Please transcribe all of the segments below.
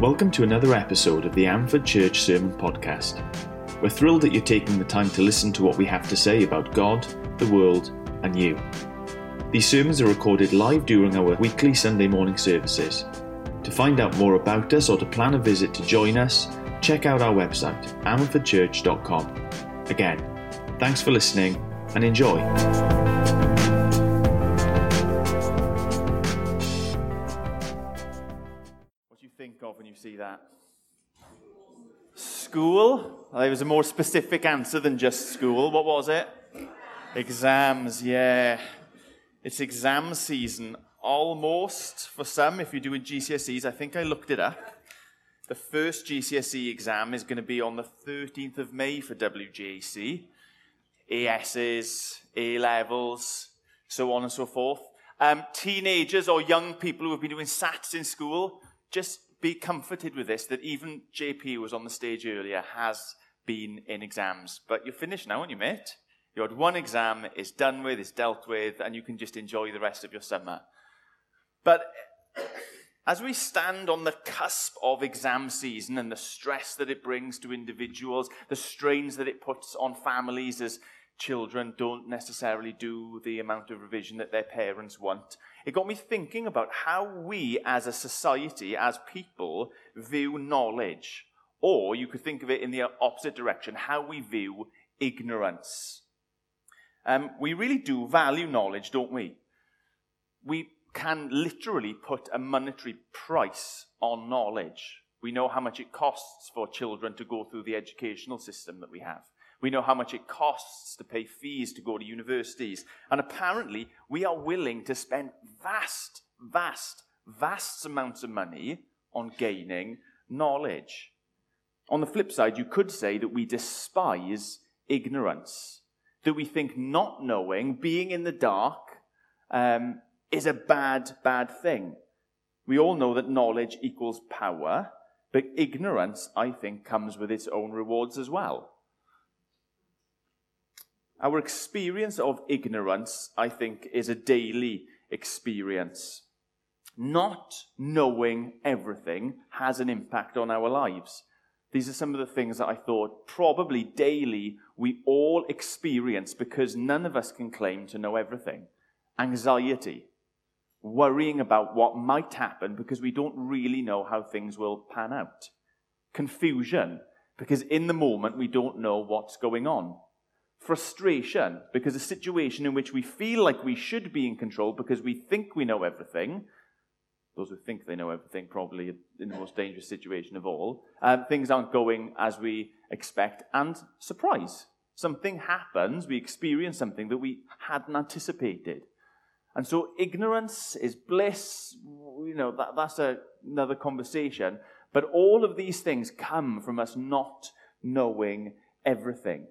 Welcome to another episode of the Amford Church Sermon Podcast. We're thrilled that you're taking the time to listen to what we have to say about God, the world, and you. These sermons are recorded live during our weekly Sunday morning services. To find out more about us or to plan a visit to join us, check out our website, amfordchurch.com. Again, thanks for listening and enjoy. See that? School? There was a more specific answer than just school. What was it? Exams, yeah. It's exam season, almost, for some, if you're doing GCSEs. I think I looked it up. The first GCSE exam is going to be on the 13th of May for WGAC. ASs, A-levels, so on and so forth. Teenagers or young people who have been doing SATs in school, just be comforted with this, that even JP, who was on the stage earlier, has been in exams. But you're finished now, aren't you, mate? You had one exam, it's done with, it's dealt with, and you can just enjoy the rest of your summer. But as we stand on the cusp of exam season and the stress that it brings to individuals, the strains that it puts on families as children don't necessarily do the amount of revision that their parents want, it got me thinking about how we as a society, as people, view knowledge. Or you could think of it in the opposite direction, how we view ignorance. We really do value knowledge, don't we? We can literally put a monetary price on knowledge. We know how much it costs for children to go through the educational system that we have. We know how much it costs to pay fees to go to universities. And apparently, we are willing to spend vast amounts of money on gaining knowledge. On the flip side, you could say that we despise ignorance, that we think not knowing, being in the dark, is a bad thing. We all know that knowledge equals power, but ignorance, I think, comes with its own rewards as well. Our experience of ignorance, I think, is a daily experience. Not knowing everything has an impact on our lives. These are some of the things that I thought probably daily we all experience because none of us can claim to know everything. Anxiety, worrying about what might happen because we don't really know how things will pan out. Confusion, because in the moment we don't know what's going on. Frustration, because a situation in which we feel like we should be in control because we think we know everything. Those who think they know everything probably in the most dangerous situation of all. Things aren't going as we expect, and surprise. Something happens, we experience something that we hadn't anticipated. And so ignorance is bliss, you know, that's another conversation. But all of these things come from us not knowing everything.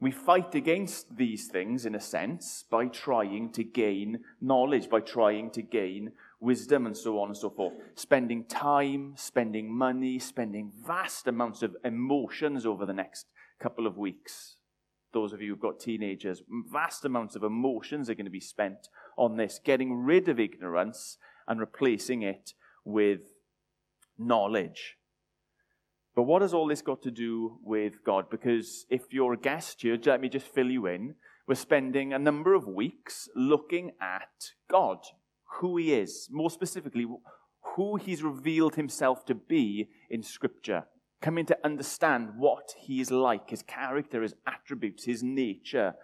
We fight against these things, in a sense, by trying to gain knowledge, by trying to gain wisdom, and so on and so forth. Spending time, spending money, spending vast amounts of emotions over the next couple of weeks. Those of you who've got teenagers, vast amounts of emotions are going to be spent on this, getting rid of ignorance and replacing it with knowledge. But what has all this got to do with God? Because if you're a guest here, let me just fill you in. We're spending a number of weeks looking at God, who he is, more specifically, who he's revealed himself to be in Scripture, coming to understand what he is like, his character, his attributes, his nature,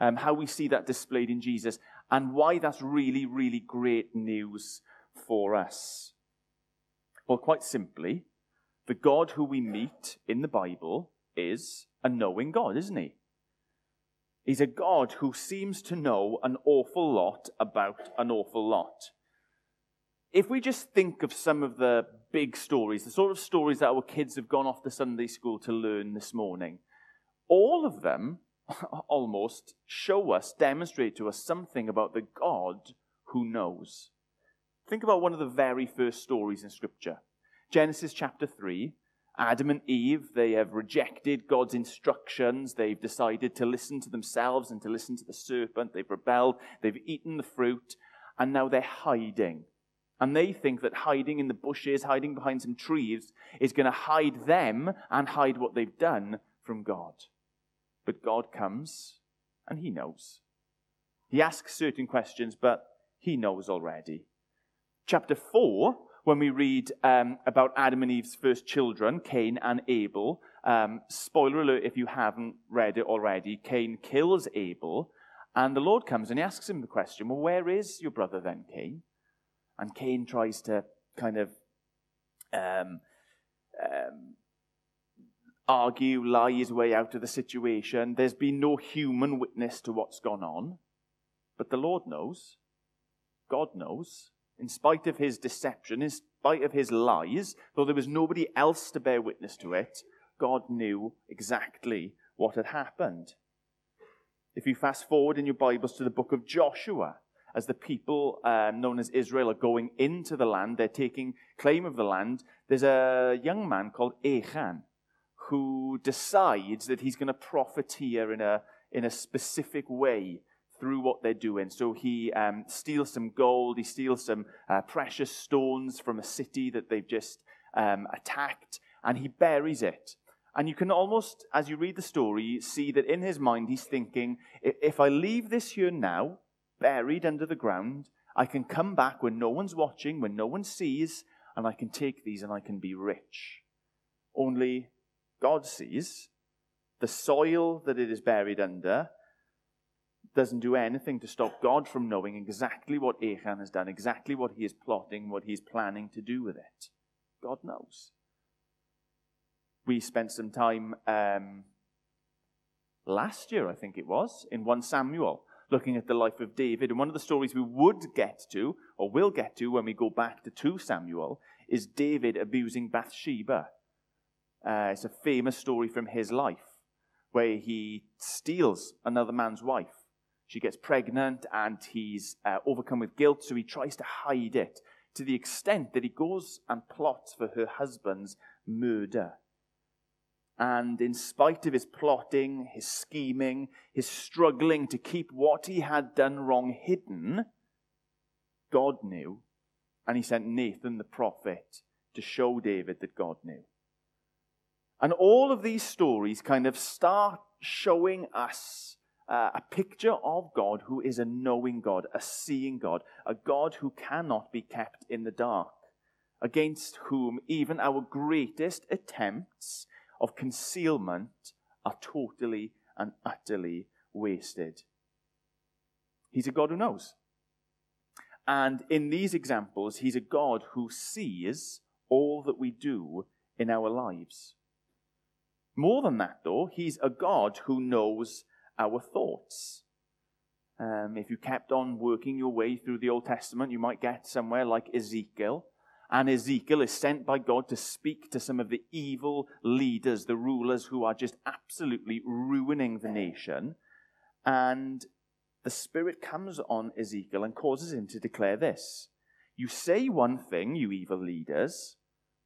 how we see that displayed in Jesus, and why that's really, really great news for us. Well, quite simply, the God who we meet in the Bible is a knowing God, isn't he? He's a God who seems to know an awful lot about an awful lot. If we just think of some of the big stories, the sort of stories that our kids have gone off to Sunday school to learn this morning, all of them almost show us, demonstrate to us something about the God who knows. Think about one of the very first stories in Scripture. Genesis chapter 3, Adam and Eve, they have rejected God's instructions. They've decided to listen to themselves and to listen to the serpent. They've rebelled. They've eaten the fruit. And now they're hiding. And they think that hiding in the bushes, hiding behind some trees, is going to hide them and hide what they've done from God. But God comes, and he knows. He asks certain questions, but he knows already. Chapter 4, when we read about Adam and Eve's first children, Cain and Abel, spoiler alert if you haven't read it already, Cain kills Abel, and the Lord comes and he asks him the question, well, where is your brother then, Cain? And Cain tries to kind of argue, lie his way out of the situation. There's been no human witness to what's gone on. But the Lord knows. God knows. In spite of his deception, in spite of his lies, though there was nobody else to bear witness to it, God knew exactly what had happened. If you fast forward in your Bibles to the book of Joshua, as the people known as Israel are going into the land, they're taking claim of the land, there's a young man called Achan who decides that he's going to profiteer in a specific way through what they're doing. So he steals some gold, he steals some precious stones from a city that they've just attacked, and he buries it. And you can almost, as you read the story, see that in his mind he's thinking, if I leave this here now, buried under the ground, I can come back when no one's watching, when no one sees, and I can take these and I can be rich. Only God sees. The soil that it is buried under doesn't do anything to stop God from knowing exactly what Achan has done, exactly what he is plotting, what he is planning to do with it. God knows. We spent some time last year, I think it was, in 1 Samuel, looking at the life of David. And one of the stories we would get to, or will get to when we go back to 2 Samuel, is David abusing Bathsheba. It's a famous story from his life, where he steals another man's wife. She gets pregnant, and he's overcome with guilt, so he tries to hide it, to the extent that he goes and plots for her husband's murder. And in spite of his plotting, his scheming, his struggling to keep what he had done wrong hidden, God knew, and he sent Nathan the prophet to show David that God knew. And all of these stories kind of start showing us a picture of God who is a knowing God, a seeing God, a God who cannot be kept in the dark, against whom even our greatest attempts of concealment are totally and utterly wasted. He's a God who knows. And in these examples, he's a God who sees all that we do in our lives. More than that, though, he's a God who knows our thoughts. If you kept on working your way through the Old Testament, you might get somewhere like Ezekiel. And Ezekiel is sent by God to speak to some of the evil leaders, the rulers who are just absolutely ruining the nation. And the Spirit comes on Ezekiel and causes him to declare this. You say one thing, you evil leaders,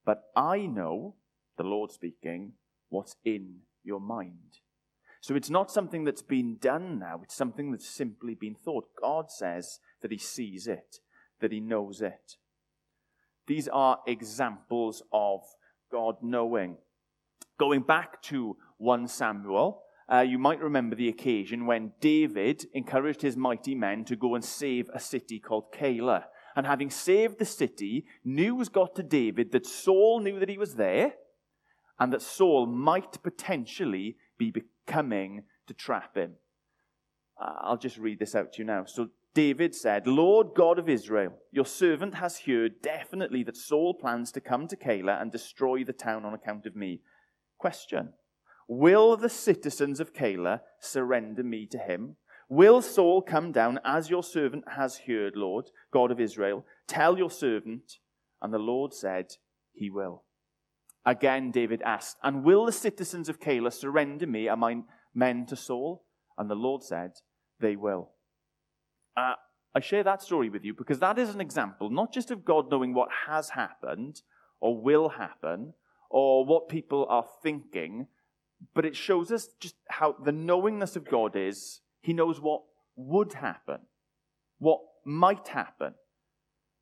but I know, the Lord speaking, what's in your mind. So it's not something that's been done now. It's something that's simply been thought. God says that he sees it, that he knows it. These are examples of God knowing. Going back to 1 Samuel, you might remember the occasion when David encouraged his mighty men to go and save a city called Calah. And having saved the city, news got to David that Saul knew that he was there and that Saul might potentially be coming to trap him. I'll just read this out to you now. So David said, Lord God of Israel, your servant has heard definitely that Saul plans to come to Calah and destroy the town on account of me. Question, will the citizens of Calah surrender me to him? Will Saul come down as your servant has heard, Lord God of Israel? Tell your servant. And the Lord said, he will. Again, David asked, and will the citizens of Calah surrender me and my men to Saul? And the Lord said, they will. I share that story with you because that is an example, not just of God knowing what has happened or will happen or what people are thinking, but it shows us just how the knowingness of God is. He knows what would happen, what might happen.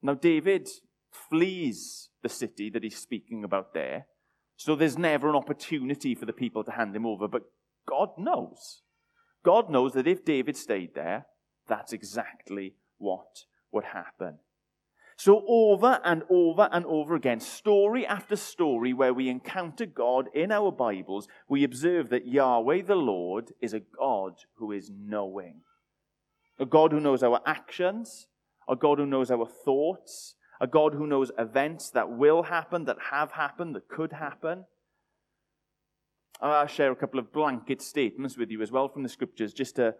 Now, David flees the city that he's speaking about there, so there's never an opportunity for the people to hand him over. But God knows. God knows that if David stayed there, that's exactly what would happen. So over and over and over again, story after story, where we encounter God in our Bibles, we observe that Yahweh the Lord is a God who is knowing. A God who knows our actions, a God who knows our thoughts, a God who knows events that will happen, that have happened, that could happen. I'll share a couple of blanket statements with you as well from the Scriptures, just to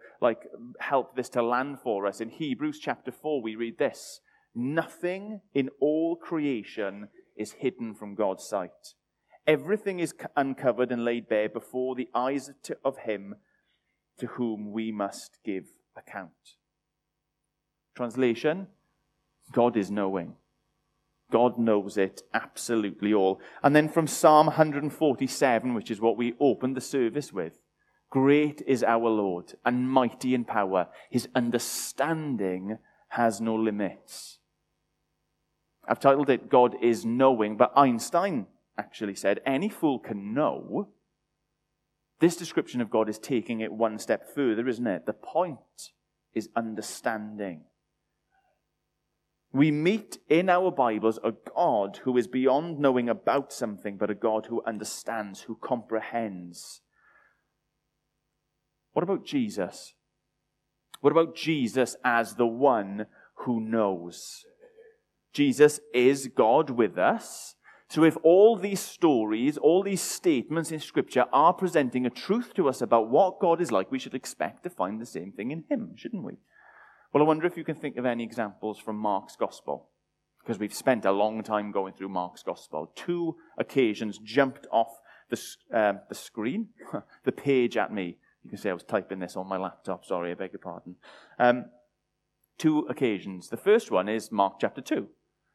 help this to land for us. In Hebrews chapter 4, we read this: nothing in all creation is hidden from God's sight. Everything is uncovered and laid bare before the eyes of Him to whom we must give account. Translation: God is knowing. God knows it absolutely all. And then from Psalm 147, which is what we opened the service with: great is our Lord and mighty in power. His understanding has no limits. I've titled it God is Knowing, but Einstein actually said any fool can know. This description of God is taking it one step further, isn't it? The point is understanding. We meet in our Bibles a God who is beyond knowing about something, but a God who understands, who comprehends. What about Jesus? What about Jesus as the one who knows? Jesus is God with us. So if all these stories, all these statements in Scripture are presenting a truth to us about what God is like, we should expect to find the same thing in Him, shouldn't we? Well, I wonder if you can think of any examples from Mark's Gospel, because we've spent a long time going through Mark's Gospel. Two occasions jumped off the screen, the page at me. You can see I was typing this on my laptop. Sorry, I beg your pardon. Two occasions. The first one is Mark chapter 2,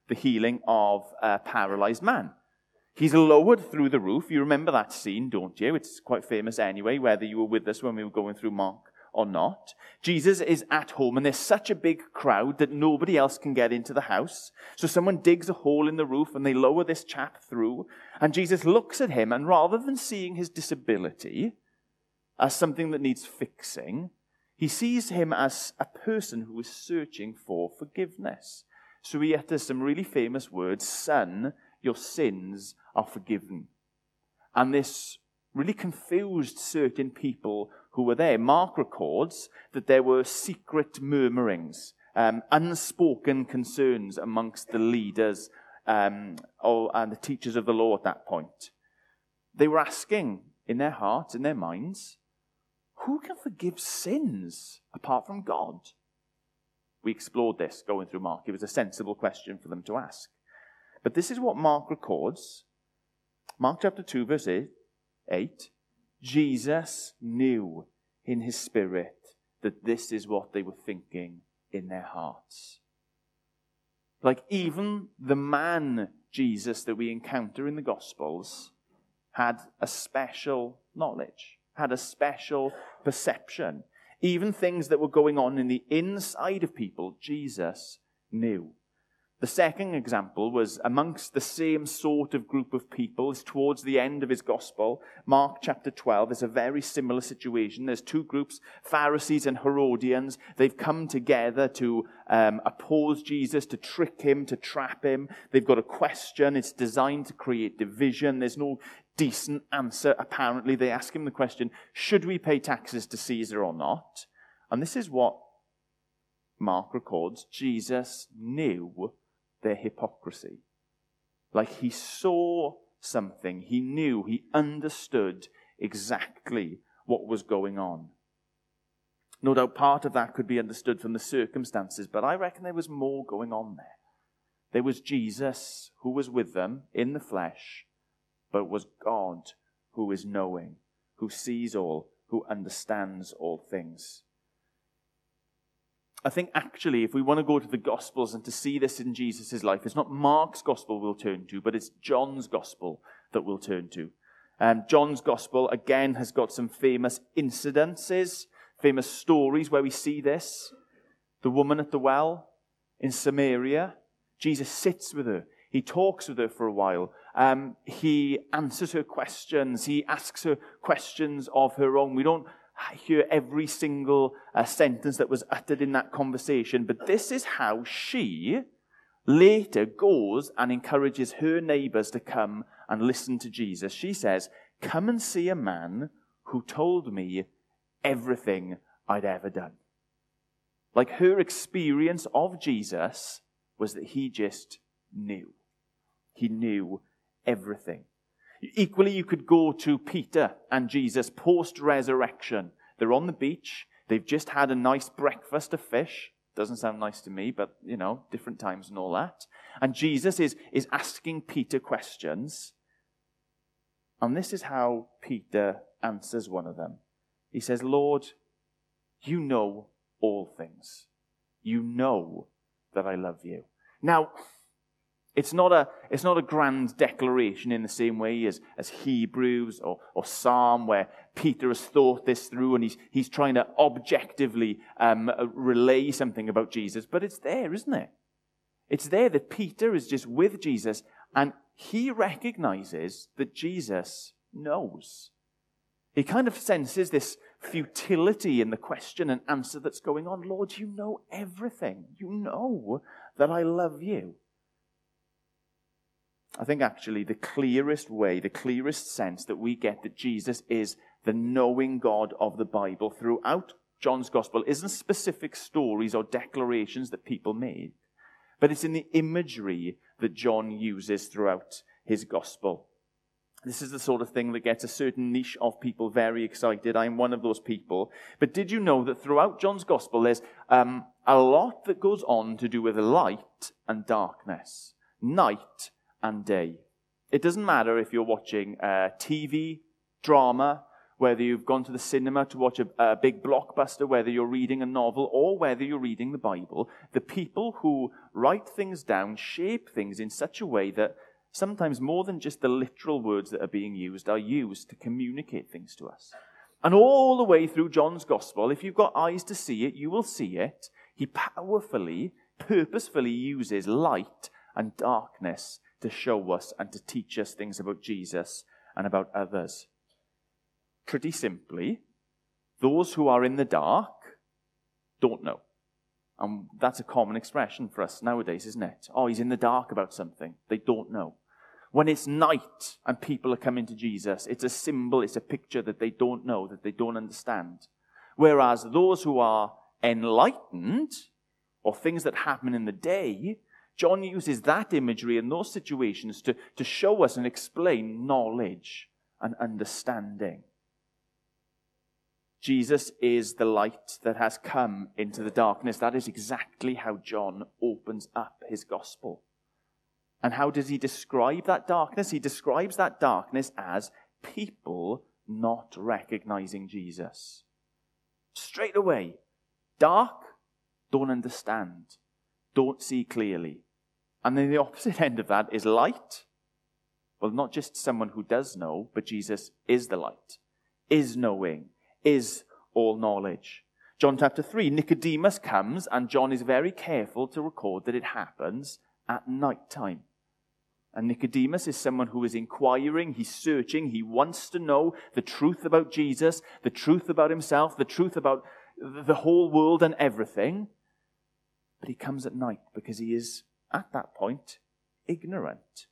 the healing of a paralyzed man. He's lowered through the roof. You remember that scene, don't you? It's quite famous anyway, whether you were with us when we were going through Mark or not. Jesus is at home, and there's such a big crowd that nobody else can get into the house. So someone digs a hole in the roof, and they lower this chap through. And Jesus looks at him, and rather than seeing his disability as something that needs fixing, he sees him as a person who is searching for forgiveness. So he utters some really famous words: son, your sins are forgiven. And this really confused certain people who were there. Mark records that there were secret murmurings, unspoken concerns amongst the leaders and the teachers of the law at that point. They were asking in their hearts, in their minds, who can forgive sins apart from God? We explored this going through Mark. It was a sensible question for them to ask. But this is what Mark records. Mark chapter 2, verse 8. Jesus knew in his spirit that this is what they were thinking in their hearts. Like, even the man Jesus that we encounter in the Gospels had a special knowledge, had a special perception. Even things that were going on in the inside of people, Jesus knew. The second example was amongst the same sort of group of people. It's towards the end of his gospel. Mark chapter 12 is a very similar situation. There's two groups, Pharisees and Herodians. They've come together to oppose Jesus, to trick him, to trap him. They've got a question. It's designed to create division. There's no decent answer, apparently. They ask him the question, should we pay taxes to Caesar or not? And this is what Mark records. Jesus knew their hypocrisy. Like, he saw something, he knew, he understood exactly what was going on. No doubt part of that could be understood from the circumstances, but I reckon there was more going on there. There was Jesus who was with them in the flesh, but was God who is knowing, who sees all, who understands all things. I think, actually, if we want to go to the Gospels and to see this in Jesus' life, it's not Mark's Gospel we'll turn to, but it's John's Gospel that we'll turn to. John's Gospel, again, has got some famous incidences, famous stories where we see this. The woman at the well in Samaria, Jesus sits with her. He talks with her for a while. He answers her questions. He asks her questions of her own. We don't hear every single sentence that was uttered in that conversation, but this is how she later goes and encourages her neighbors to come and listen to Jesus. She says, "Come and see a man who told me everything I'd ever done." Like, her experience of Jesus was that he just knew. He knew everything. Equally, you could go to Peter and Jesus post-resurrection. They're on the beach. They've just had a nice breakfast of fish. Doesn't sound nice to me, but, you know, different times and all that. And Jesus is asking Peter questions. And this is how Peter answers one of them. He says, "Lord, you know all things. You know that I love you." Now, it's not a grand declaration in the same way as Hebrews or Psalm, where Peter has thought this through and he's trying to objectively relay something about Jesus. But it's there, isn't it? It's there that Peter is just with Jesus and he recognizes that Jesus knows. He kind of senses this futility in the question and answer that's going on. "Lord, you know everything. You know that I love you." I think actually the clearest sense that we get that Jesus is the knowing God of the Bible throughout John's Gospel isn't specific stories or declarations that people made, but it's in the imagery that John uses throughout his Gospel. This is the sort of thing that gets a certain niche of people very excited. I'm one of those people. But did you know that throughout John's Gospel, there's a lot that goes on to do with light and darkness, night and day? It doesn't matter if you're watching TV, drama, whether you've gone to the cinema to watch a big blockbuster, whether you're reading a novel, or whether you're reading the Bible. The people who write things down shape things in such a way that sometimes more than just the literal words that are being used are used to communicate things to us. And all the way through John's Gospel, if you've got eyes to see it, you will see it. He powerfully, purposefully uses light and darkness to show us and to teach us things about Jesus and about others. Pretty simply, those who are in the dark don't know. And that's a common expression for us nowadays, isn't it? "Oh, he's in the dark about something." They don't know. When it's night and people are coming to Jesus, it's a symbol, it's a picture that they don't know, that they don't understand. Whereas those who are enlightened, or things that happen in the day, John uses that imagery in those situations to show us and explain knowledge and understanding. Jesus is the light that has come into the darkness. That is exactly how John opens up his gospel. And how does he describe that darkness? He describes that darkness as people not recognizing Jesus. Straight away, dark, don't understand, don't see clearly. And then the opposite end of that is light. Well, not just someone who does know, but Jesus is the light, is knowing, is all knowledge. John chapter 3, Nicodemus comes, and John is very careful to record that it happens at night time. And Nicodemus is someone who is inquiring, he's searching, he wants to know the truth about Jesus, the truth about himself, the truth about the whole world and everything. But he comes at night because he is, at that point, ignorant.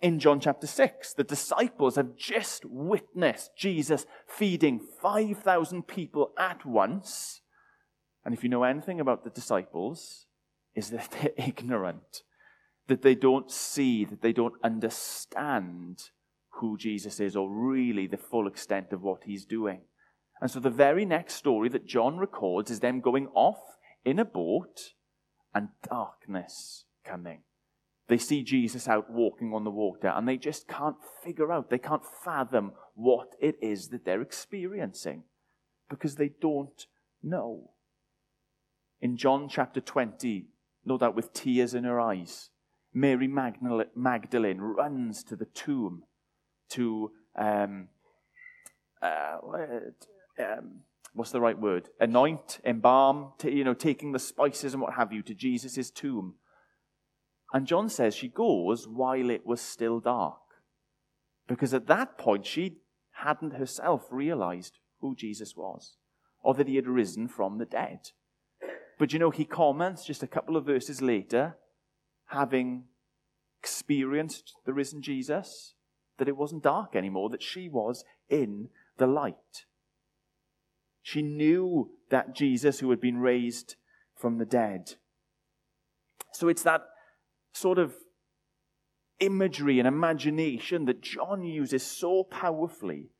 In John chapter 6, the disciples have just witnessed Jesus feeding 5,000 people at once. And if you know anything about the disciples, is that they're ignorant, that they don't see, that they don't understand who Jesus is, or really the full extent of what he's doing. And so the very next story that John records is them going off in a boat and darkness coming. They see Jesus out walking on the water, and they just can't figure out, they can't fathom what it is that they're experiencing, because they don't know. In John chapter 20, no doubt with tears in her eyes, Mary Magdalene runs to the tomb to, what's the right word? Anoint, embalm, taking the spices and what have you to Jesus' tomb. And John says she goes while it was still dark, because at that point she hadn't herself realized who Jesus was, or that he had risen from the dead. But you know, he comments just a couple of verses later, having experienced the risen Jesus, that it wasn't dark anymore, that she was in the light. She knew that Jesus who had been raised from the dead. So it's that sort of imagery and imagination that John uses so powerfully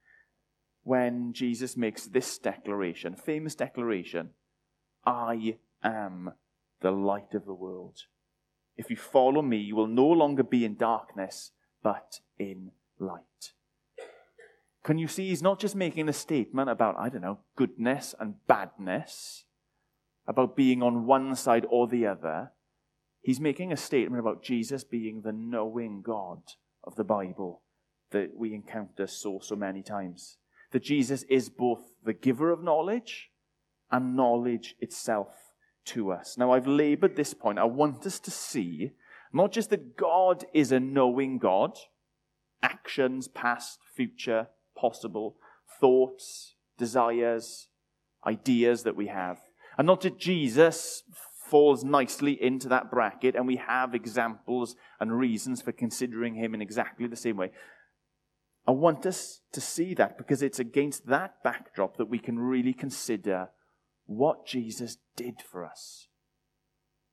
when Jesus makes this declaration, famous declaration, I am the light of the world. If you follow me, you will no longer be in darkness, but in light. Can you see he's not just making a statement about, I don't know, goodness and badness, about being on one side or the other. He's making a statement about Jesus being the knowing God of the Bible that we encounter so many times. That Jesus is both the giver of knowledge and knowledge itself to us. Now, I've labored this point. I want us to see not just that God is a knowing God, actions, past, future, possible, thoughts, desires, ideas that we have. And not that Jesus falls nicely into that bracket, and we have examples and reasons for considering him in exactly the same way. I want us to see that, because it's against that backdrop that we can really consider what Jesus did for us.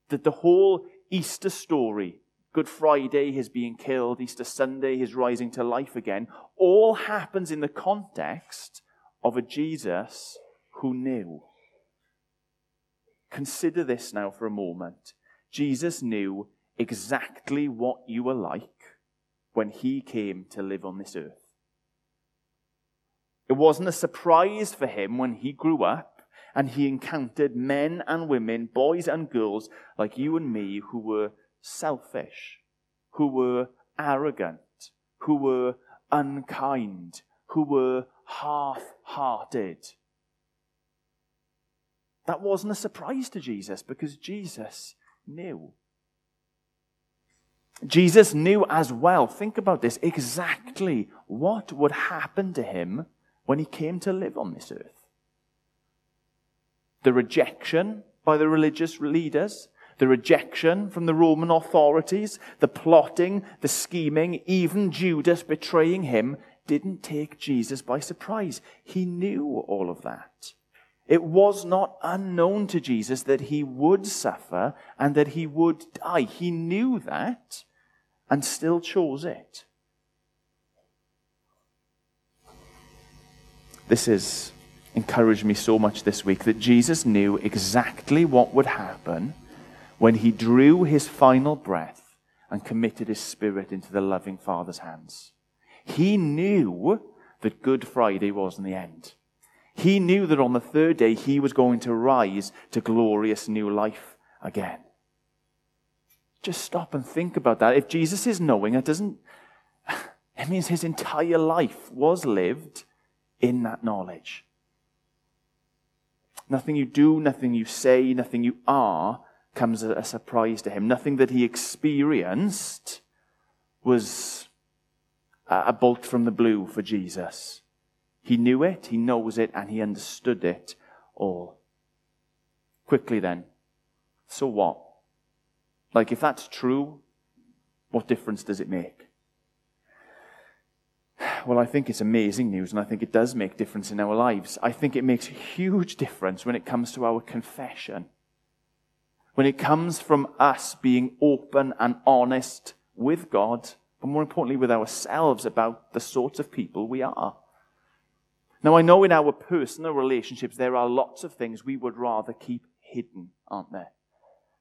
That the whole Easter story, Good Friday, his being killed, Easter Sunday, his rising to life again, all happens in the context of a Jesus who knew. Consider this now for a moment. Jesus knew exactly what you were like when he came to live on this earth. It wasn't a surprise for him when he grew up and he encountered men and women, boys and girls like you and me, who were selfish, who were arrogant, who were unkind, who were half-hearted. That wasn't a surprise to Jesus, because Jesus knew. Jesus knew as well, think about this, exactly what would happen to him when he came to live on this earth. The rejection by the religious leaders, the rejection from the Roman authorities, the plotting, the scheming, even Judas betraying him, didn't take Jesus by surprise. He knew all of that. It was not unknown to Jesus that he would suffer and that he would die. He knew that and still chose it. This has encouraged me so much this week, that Jesus knew exactly what would happen when he drew his final breath and committed his spirit into the loving Father's hands. He knew that Good Friday wasn't the end. He knew that on the third day he was going to rise to glorious new life again. Just stop and think about that. If Jesus is knowing, it means his entire life was lived in that knowledge. Nothing you do, nothing you say, nothing you are comes as a surprise to him. Nothing that he experienced was a bolt from the blue for Jesus. He knew it, he knows it, and he understood it all. Quickly then, so what? Like, if that's true, what difference does it make? Well, I think it's amazing news, and I think it does make difference in our lives. I think it makes a huge difference when it comes to our confession. When it comes from us being open and honest with God, but more importantly with ourselves, about the sorts of people we are. Now, I know in our personal relationships, there are lots of things we would rather keep hidden, aren't there?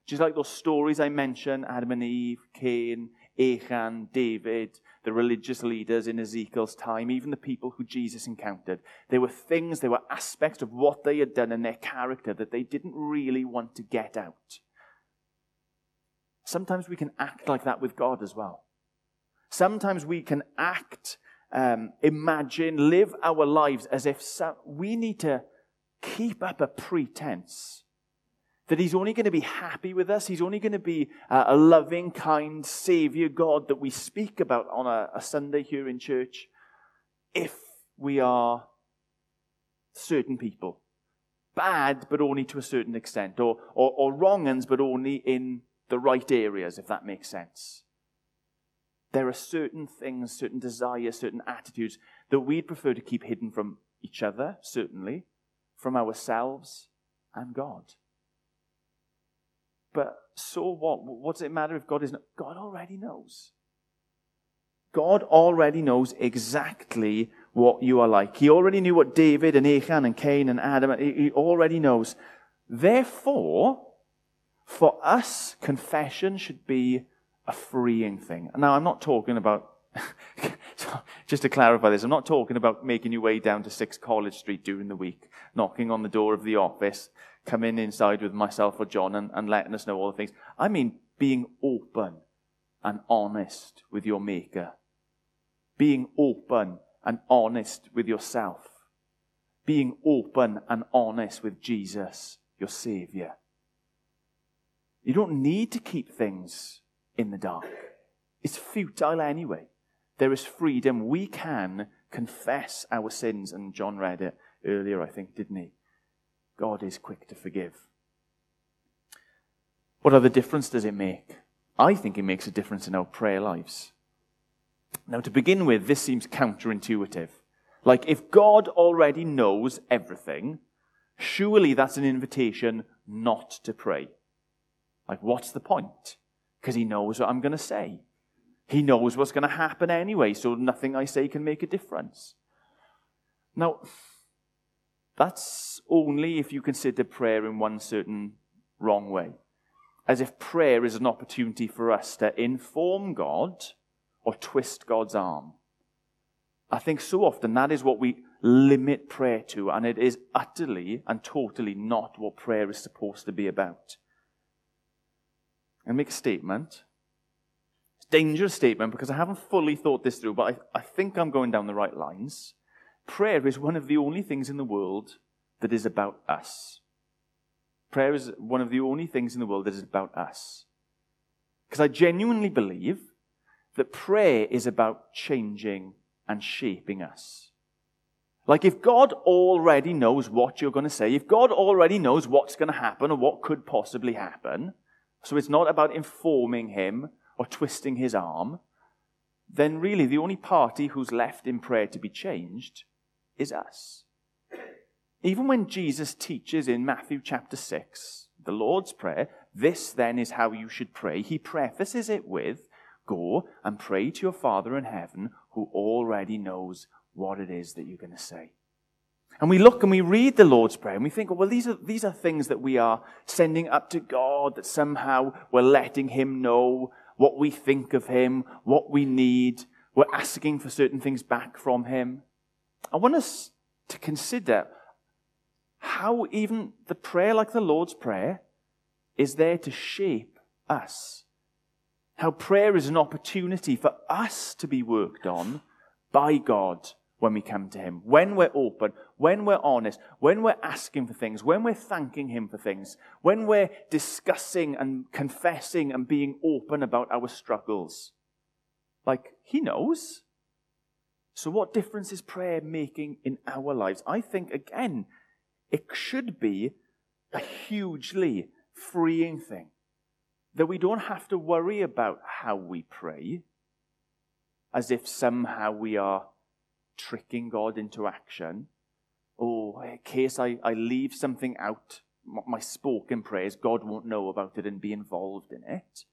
Just like those stories I mentioned, Adam and Eve, Cain, Achan, David, the religious leaders in Ezekiel's time, even the people who Jesus encountered. There were aspects of what they had done and their character that they didn't really want to get out. Sometimes we can act like that with God as well. Sometimes we can act live our lives as if we need to keep up a pretense That he's only going to be happy with us. He's only going to be a loving, kind Savior God that we speak about on a Sunday here in church if we are certain people. Bad, but only to a certain extent. Or wrong uns, but only in the right areas, if that makes sense. There are certain things, certain desires, certain attitudes that we'd prefer to keep hidden from each other, certainly, from ourselves and God. But so what? What does it matter if God isn't? God already knows. God already knows exactly what you are like. He already knew what David and Achan and Cain and Adam, he already knows. Therefore, for us, confession should be a freeing thing. Now, I'm not talking about, just to clarify this, I'm not talking about making your way down to 6 College Street during the week, knocking on the door of the office, coming inside with myself or John and letting us know all the things. I mean being open and honest with your Maker. Being open and honest with yourself. Being open and honest with Jesus, your Savior. You don't need to keep things in the dark. It's futile anyway. There is freedom. We can confess our sins, and John read it earlier, I think, didn't he? God is quick to forgive. What other difference does it make? I think it makes a difference in our prayer lives. Now, to begin with, this seems counterintuitive. Like, if God already knows everything, surely that's an invitation not to pray. Like, what's the point? Because he knows what I'm going to say. He knows what's going to happen anyway, so nothing I say can make a difference. Now, that's only if you consider prayer in one certain wrong way. As if prayer is an opportunity for us to inform God or twist God's arm. I think so often that is what we limit prayer to, and it is utterly and totally not what prayer is supposed to be about. I'm going to make a statement. It's a dangerous statement because I haven't fully thought this through, but I think I'm going down the right lines. Prayer is one of the only things in the world that is about us. Prayer is one of the only things in the world that is about us. Because I genuinely believe that prayer is about changing and shaping us. Like, if God already knows what you're going to say, if God already knows what's going to happen or what could possibly happen, so it's not about informing him or twisting his arm, then really the only party who's left in prayer to be changed is us. Even when Jesus teaches in Matthew chapter 6, the Lord's Prayer, this then is how you should pray, he prefaces it with, go and pray to your Father in heaven who already knows what it is that you're going to say. And we look and we read the Lord's Prayer and we think, oh, well, these are things that we are sending up to God, that somehow we're letting him know what we think of him, what we need. We're asking for certain things back from him. I want us to consider how even the prayer like the Lord's Prayer is there to shape us. How prayer is an opportunity for us to be worked on by God when we come to him. When we're open, when we're honest, when we're asking for things, when we're thanking him for things, when we're discussing and confessing and being open about our struggles. Like, he knows. So what difference is prayer making in our lives? I think, again, it should be a hugely freeing thing. That we don't have to worry about how we pray, as if somehow we are tricking God into action. Oh, in case I leave something out, my spoken prayers, God won't know about it and be involved in it.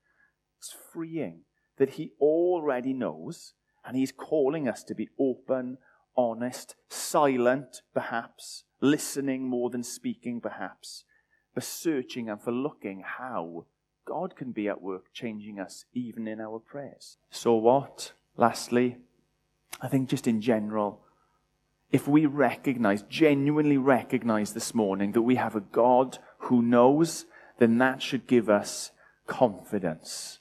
It's freeing that he already knows, and he's calling us to be open, honest, silent perhaps, listening more than speaking perhaps, but searching and for looking how God can be at work changing us even in our prayers. So what? Lastly, I think just in general, if we genuinely recognize this morning that we have a God who knows, then that should give us confidence.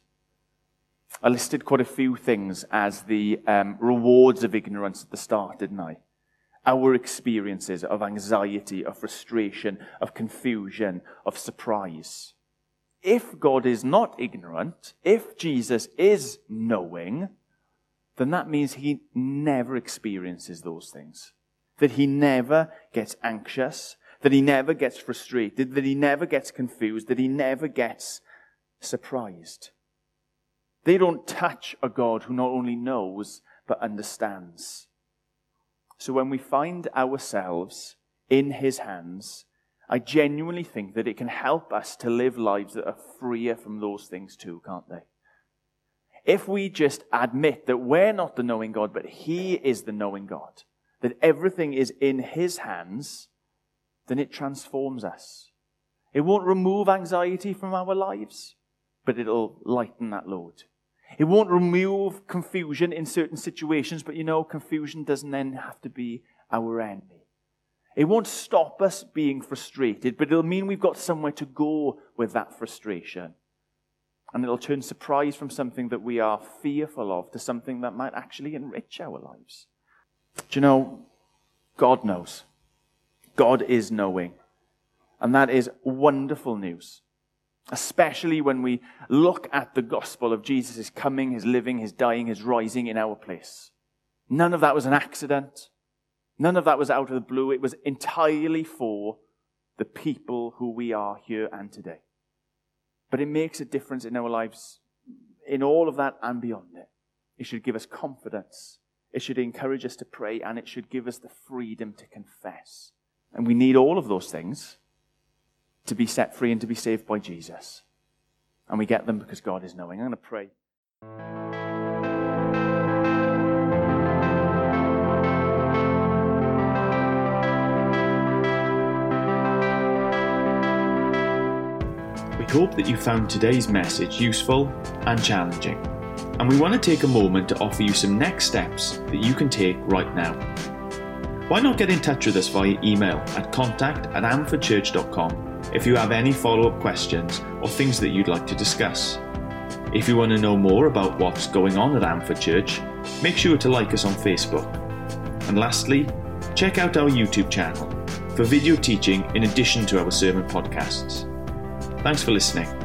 I listed quite a few things as the rewards of ignorance at the start, didn't I? our experiences of anxiety, of frustration, of confusion, of surprise. If God is not ignorant, if Jesus is knowing, then that means he never experiences those things. That he never gets anxious, that he never gets frustrated, that he never gets confused, that he never gets surprised. They don't touch a God who not only knows, but understands. So when we find ourselves in his hands, I genuinely think that it can help us to live lives that are freer from those things too, can't they? If we just admit that we're not the knowing God, but he is the knowing God, that everything is in his hands, then it transforms us. It won't remove anxiety from our lives, but it'll lighten that load. It won't remove confusion in certain situations, but you know, confusion doesn't then have to be our enemy. It won't stop us being frustrated, but it'll mean we've got somewhere to go with that frustration. And it'll turn surprise from something that we are fearful of to something that might actually enrich our lives. Do you know, God knows. God is knowing. And that is wonderful news. Especially when we look at the gospel of Jesus, his coming, his living, his dying, his rising in our place. None of that was an accident. None of that was out of the blue. It was entirely for the people who we are here and today. But it makes a difference in our lives, in all of that and beyond it. It should give us confidence. It should encourage us to pray, and it should give us the freedom to confess. And we need all of those things to be set free and to be saved by Jesus. And we get them because God is knowing. I'm going to pray. We hope that you found today's message useful and challenging. And we want to take a moment to offer you some next steps that you can take right now. Why not get in touch with us via email at contact@amfordchurch.com if you have any follow-up questions or things that you'd like to discuss. If you want to know more about what's going on at Amford Church, make sure to like us on Facebook. And lastly, check out our YouTube channel for video teaching in addition to our sermon podcasts. Thanks for listening.